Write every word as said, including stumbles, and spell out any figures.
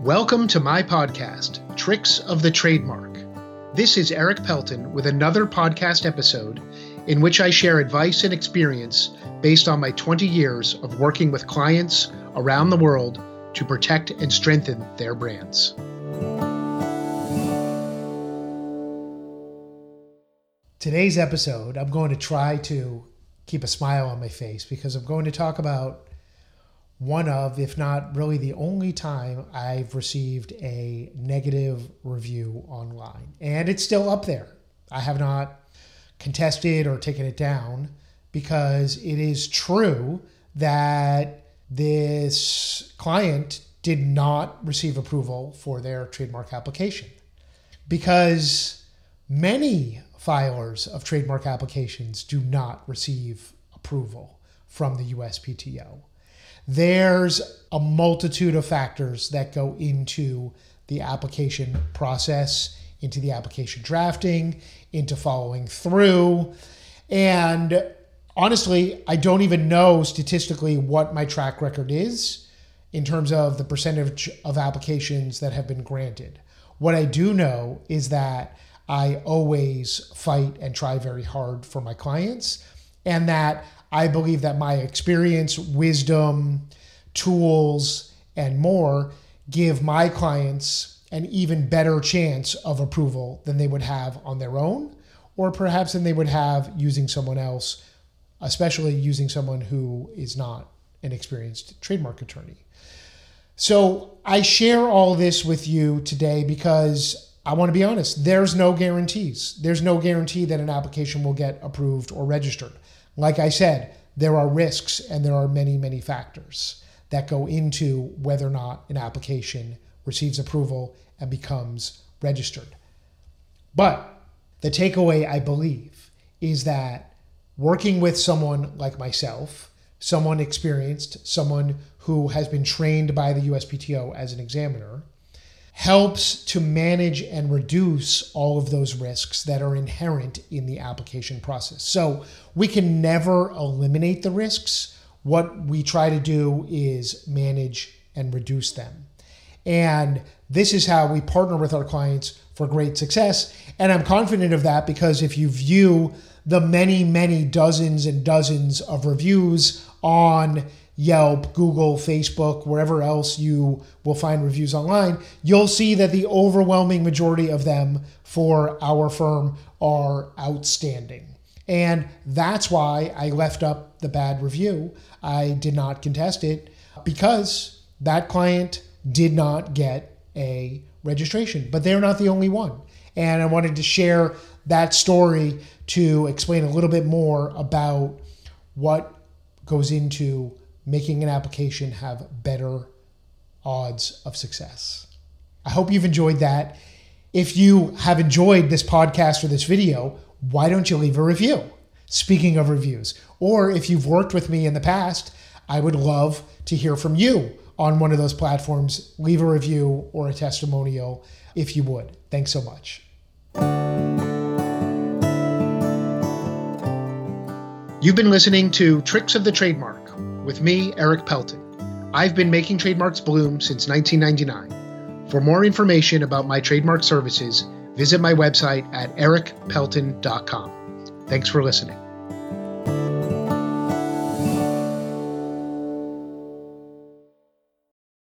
Welcome to my podcast, Tricks of the Trademark. This is Eric Pelton with another podcast episode in which I share advice and experience based on my twenty years of working with clients around the world to protect and strengthen their brands. Today's episode, I'm going to try to keep a smile on my face because I'm going to talk about one of, if not really the only time I've received a negative review online. And it's still up there. I have not contested or taken it down because it is true that this client did not receive approval for their trademark application. Because many filers of trademark applications do not receive approval from the U S P T O. There's a multitude of factors that go into the application process, into the application drafting, into following through. And honestly, I don't even know statistically what my track record is in terms of the percentage of applications that have been granted. What I do know is that I always fight and try very hard for my clients, and that I believe that my experience, wisdom, tools, and more give my clients an even better chance of approval than they would have on their own, or perhaps than they would have using someone else, especially using someone who is not an experienced trademark attorney. So I share all this with you today because I want to be honest, there's no guarantees. There's no guarantee that an application will get approved or registered. Like I said, there are risks and there are many, many factors that go into whether or not an application receives approval and becomes registered. But the takeaway, I believe, is that working with someone like myself, someone experienced, someone who has been trained by the U S P T O as an examiner, helps to manage and reduce all of those risks that are inherent in the application process. So we can never eliminate the risks. What we try to do is manage and reduce them. And this is how we partner with our clients for great success. And I'm confident of that because if you view the many, many dozens and dozens of reviews on Yelp, Google, Facebook, wherever else you will find reviews online, you'll see that the overwhelming majority of them for our firm are outstanding. And that's why I left up the bad review. I did not contest it because that client did not get a registration, but they're not the only one. And I wanted to share that story to explain a little bit more about what goes into making an application have better odds of success. I hope you've enjoyed that. If you have enjoyed this podcast or this video, why don't you leave a review? Speaking of reviews, or if you've worked with me in the past, I would love to hear from you on one of those platforms. Leave a review or a testimonial if you would. Thanks so much. You've been listening to Tricks of the Trademark with me, Eric Pelton. I've been making trademarks bloom since nineteen ninety-nine. For more information about my trademark services, visit my website at eric pelton dot com. Thanks for listening.